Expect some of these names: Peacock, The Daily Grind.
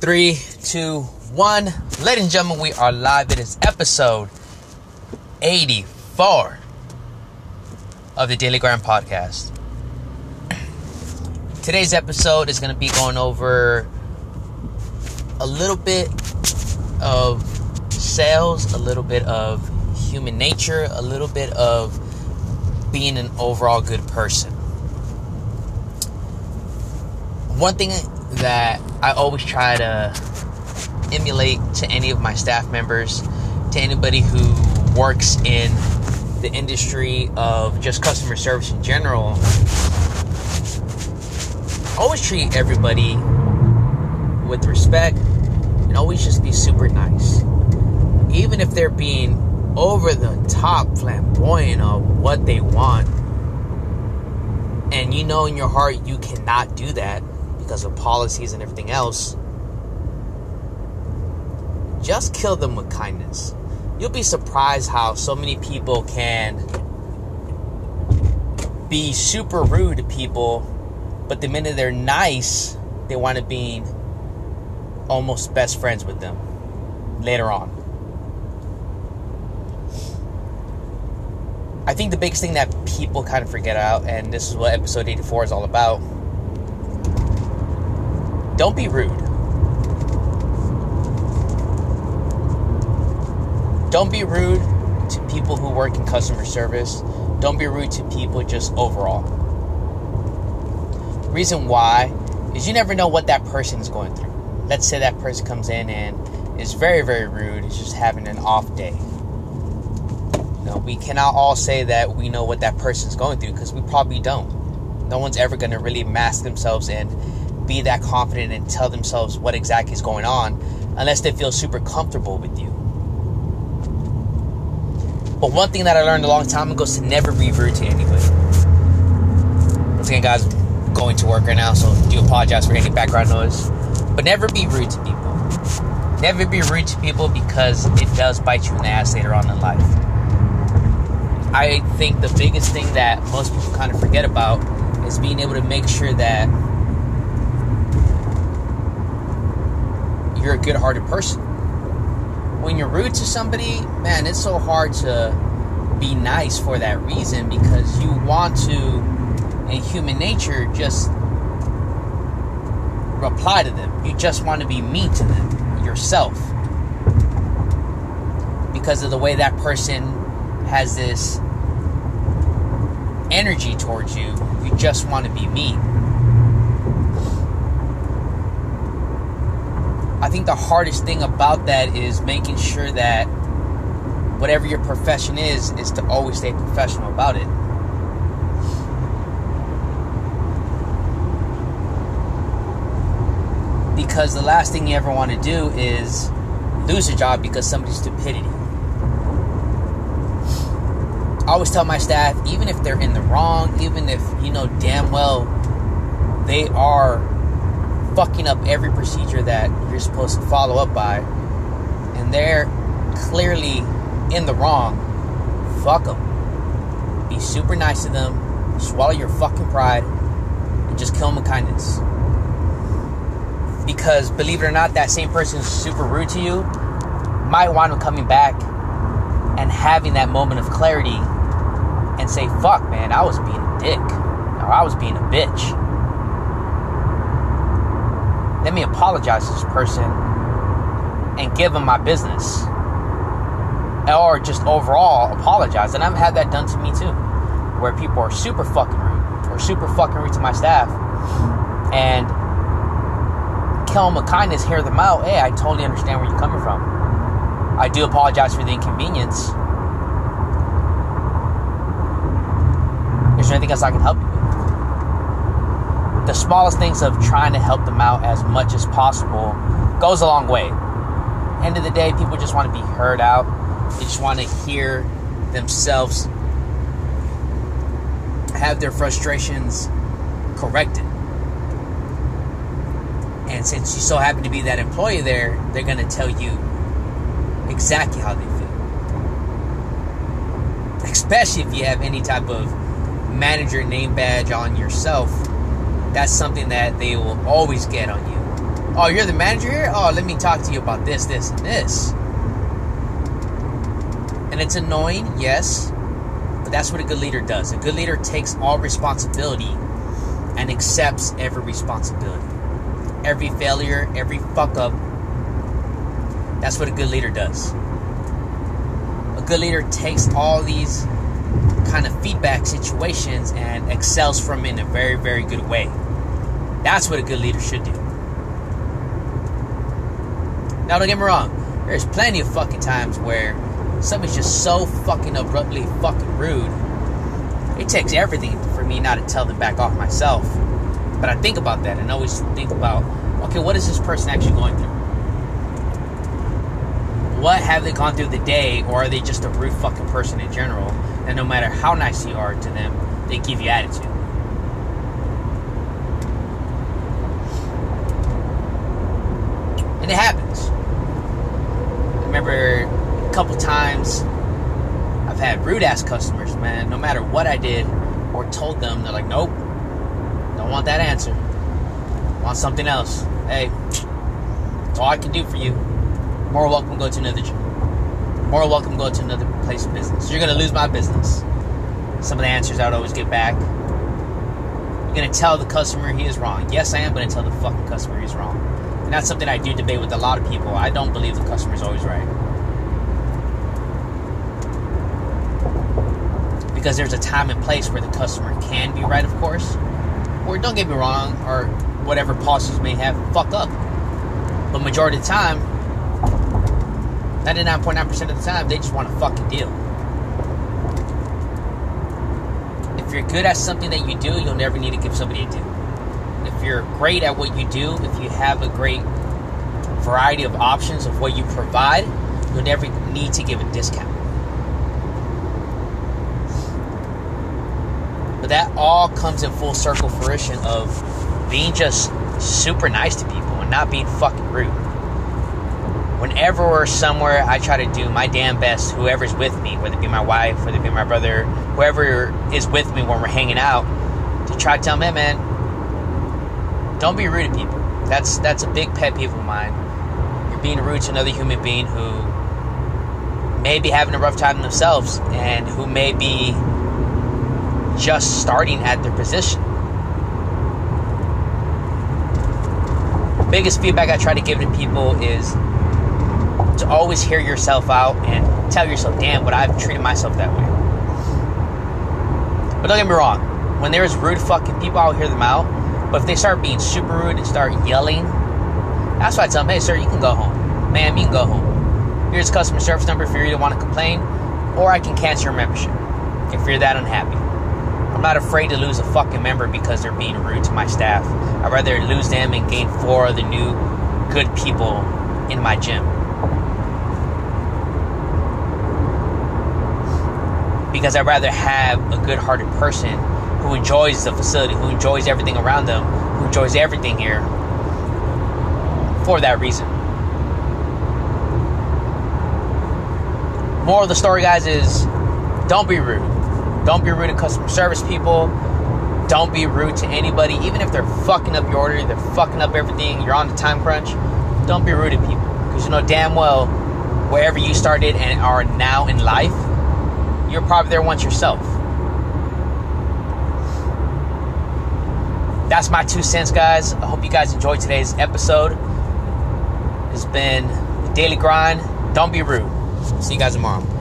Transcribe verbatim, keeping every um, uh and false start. Three, two, one. Ladies and gentlemen, we are live. It is episode eighty-four of the Daily Grind podcast. Today's episode is going to be going over a little bit of sales, a little bit of human nature, a little bit of being an overall good person. One thing that I always try to emulate to any of my staff members, to anybody who works in the industry of just customer service in general, always treat everybody with respect and always just be super nice. Even if they're being over the top flamboyant of what they want, and you know in your heart you cannot do that because of policies and everything else, just kill them with kindness. You'll be surprised how so many people can be super rude to people, but the minute they're nice, they wind up being almost best friends with them later on. I think the biggest thing that people kind of forget out, and this is what episode eighty-four is all about, don't be rude. Don't be rude to people who work in customer service. Don't be rude to people just overall. Reason why is you never know what that person is going through. Let's say that person comes in and is very, very rude, is just having an off day. No, we cannot all say that we know what that person's going through, because we probably don't. No one's ever going to really mask themselves and be that confident and tell themselves what exactly is going on unless they feel super comfortable with you. But one thing that I learned a long time ago is to never be rude to anybody. Once again, guys, I'm going to work right now, so I do apologize for any background noise. But never be rude to people. Never be rude to people, because it does bite you in the ass later on in life. I think the biggest thing that most people kind of forget about is being able to make sure that you're a good-hearted person. When you're rude to somebody, man, it's so hard to be nice for that reason, because you want to, in human nature, just reply to them. You just want to be mean to them yourself, because of the way that person has this energy towards you. You just want to be mean. I think the hardest thing about that is making sure that whatever your profession is, is to always stay professional about it. Because the last thing you ever want to do is lose a job because of somebody's stupidity. I always tell my staff, even if they're in the wrong, even if you know damn well they are fucking up every procedure that you're supposed to follow up by, and they're clearly in the wrong, fuck them. Be super nice to them, swallow your fucking pride, and just kill them with kindness. Because believe it or not, that same person who's super rude to you might wind up coming back and having that moment of clarity and say, fuck, man, I was being a dick, or I was being a bitch. Let me apologize to this person and give them my business, or just overall apologize. And I've had that done to me too, where people are super fucking rude, or super fucking rude to my staff, and kill them with kindness, hear them out. Hey, I totally understand where you're coming from. I do apologize for the inconvenience. Is there anything else I can help you with? The smallest things of trying to help them out as much as possible goes a long way. End of the day, people just want to be heard out. They just want to hear themselves have their frustrations corrected. And since you so happen to be that employee there, they're going to tell you exactly how they feel. especially if you have any type of manager name badge on yourself. That's something that they will always get on you. Oh, you're the manager here? Oh, let me talk to you about this, this, and this. And it's annoying, yes, but that's what a good leader does. A good leader takes all responsibility and accepts every responsibility. Every failure, every fuck up. That's what a good leader does. A good leader takes all these kind of feedback situations and excels from it in a very, very good way. That's what a good leader should do. Now, don't get me wrong. There's plenty of fucking times where somebody's just so fucking abruptly fucking rude. It takes everything for me not to tell them back off myself. But I think about that and always think about, okay, what is this person actually going through? What have they gone through the day? Or are they just a rude fucking person in general? And no matter how nice you are to them, they give you attitude. And it happens. I remember a couple times I've had rude ass customers, man. No matter what I did or told them, they're like, nope. Don't want that answer. Want something else. Hey, that's all I can do for you. More welcome to go to another gym. More welcome to go to another place of business. You're going to lose my business. Some of the answers I would always get back. You're going to tell the customer he is wrong. Yes, I am going to tell the fucking customer he's wrong. And that's something I do debate with a lot of people. I don't believe the customer is always right. Because there's a time and place where the customer can be right, of course. Or don't get me wrong, or whatever pauses may have, fuck up. But majority of the time, ninety-nine point nine percent of the time, they just want a fucking deal. If you're good at something that you do, you'll never need to give somebody a deal. If you're great at what you do, if you have a great variety of options of what you provide, you'll never need to give a discount. But that all comes in full circle fruition of being just super nice to people and not being fucking rude. Whenever we're somewhere, I try to do my damn best, whoever's with me, whether it be my wife, whether it be my brother, whoever is with me when we're hanging out, to try to tell them, hey, man, don't be rude to people. That's that's a big pet peeve of mine. You're being rude to another human being who may be having a rough time themselves and who may be just starting at their position. The biggest feedback I try to give to people is to always hear yourself out and tell yourself, damn, would I have treated myself that way? But don't get me wrong, when there's rude fucking people, I'll hear them out. But if they start being super rude and start yelling, that's why I tell them, hey, sir, you can go home. Ma'am, you can go home. Here's customer service number if you really want to complain, or I can cancel your membership if you're that unhappy. I'm not afraid to lose a fucking member because they're being rude to my staff. I'd rather lose them and gain four other new good people in my gym. Because I'd rather have a good-hearted person who enjoys the facility, who enjoys everything around them, who enjoys everything here, for that reason. Moral of the story, guys, is don't be rude. Don't be rude to customer service people. Don't be rude to anybody. Even if they're fucking up your order, they're fucking up everything, you're on the time crunch, don't be rude to people. Because you know damn well, wherever you started and are now in life, you're probably there once yourself. That's my two cents, guys. I hope you guys enjoyed today's episode. It's been The Daily Grind. Don't be rude. See you guys tomorrow.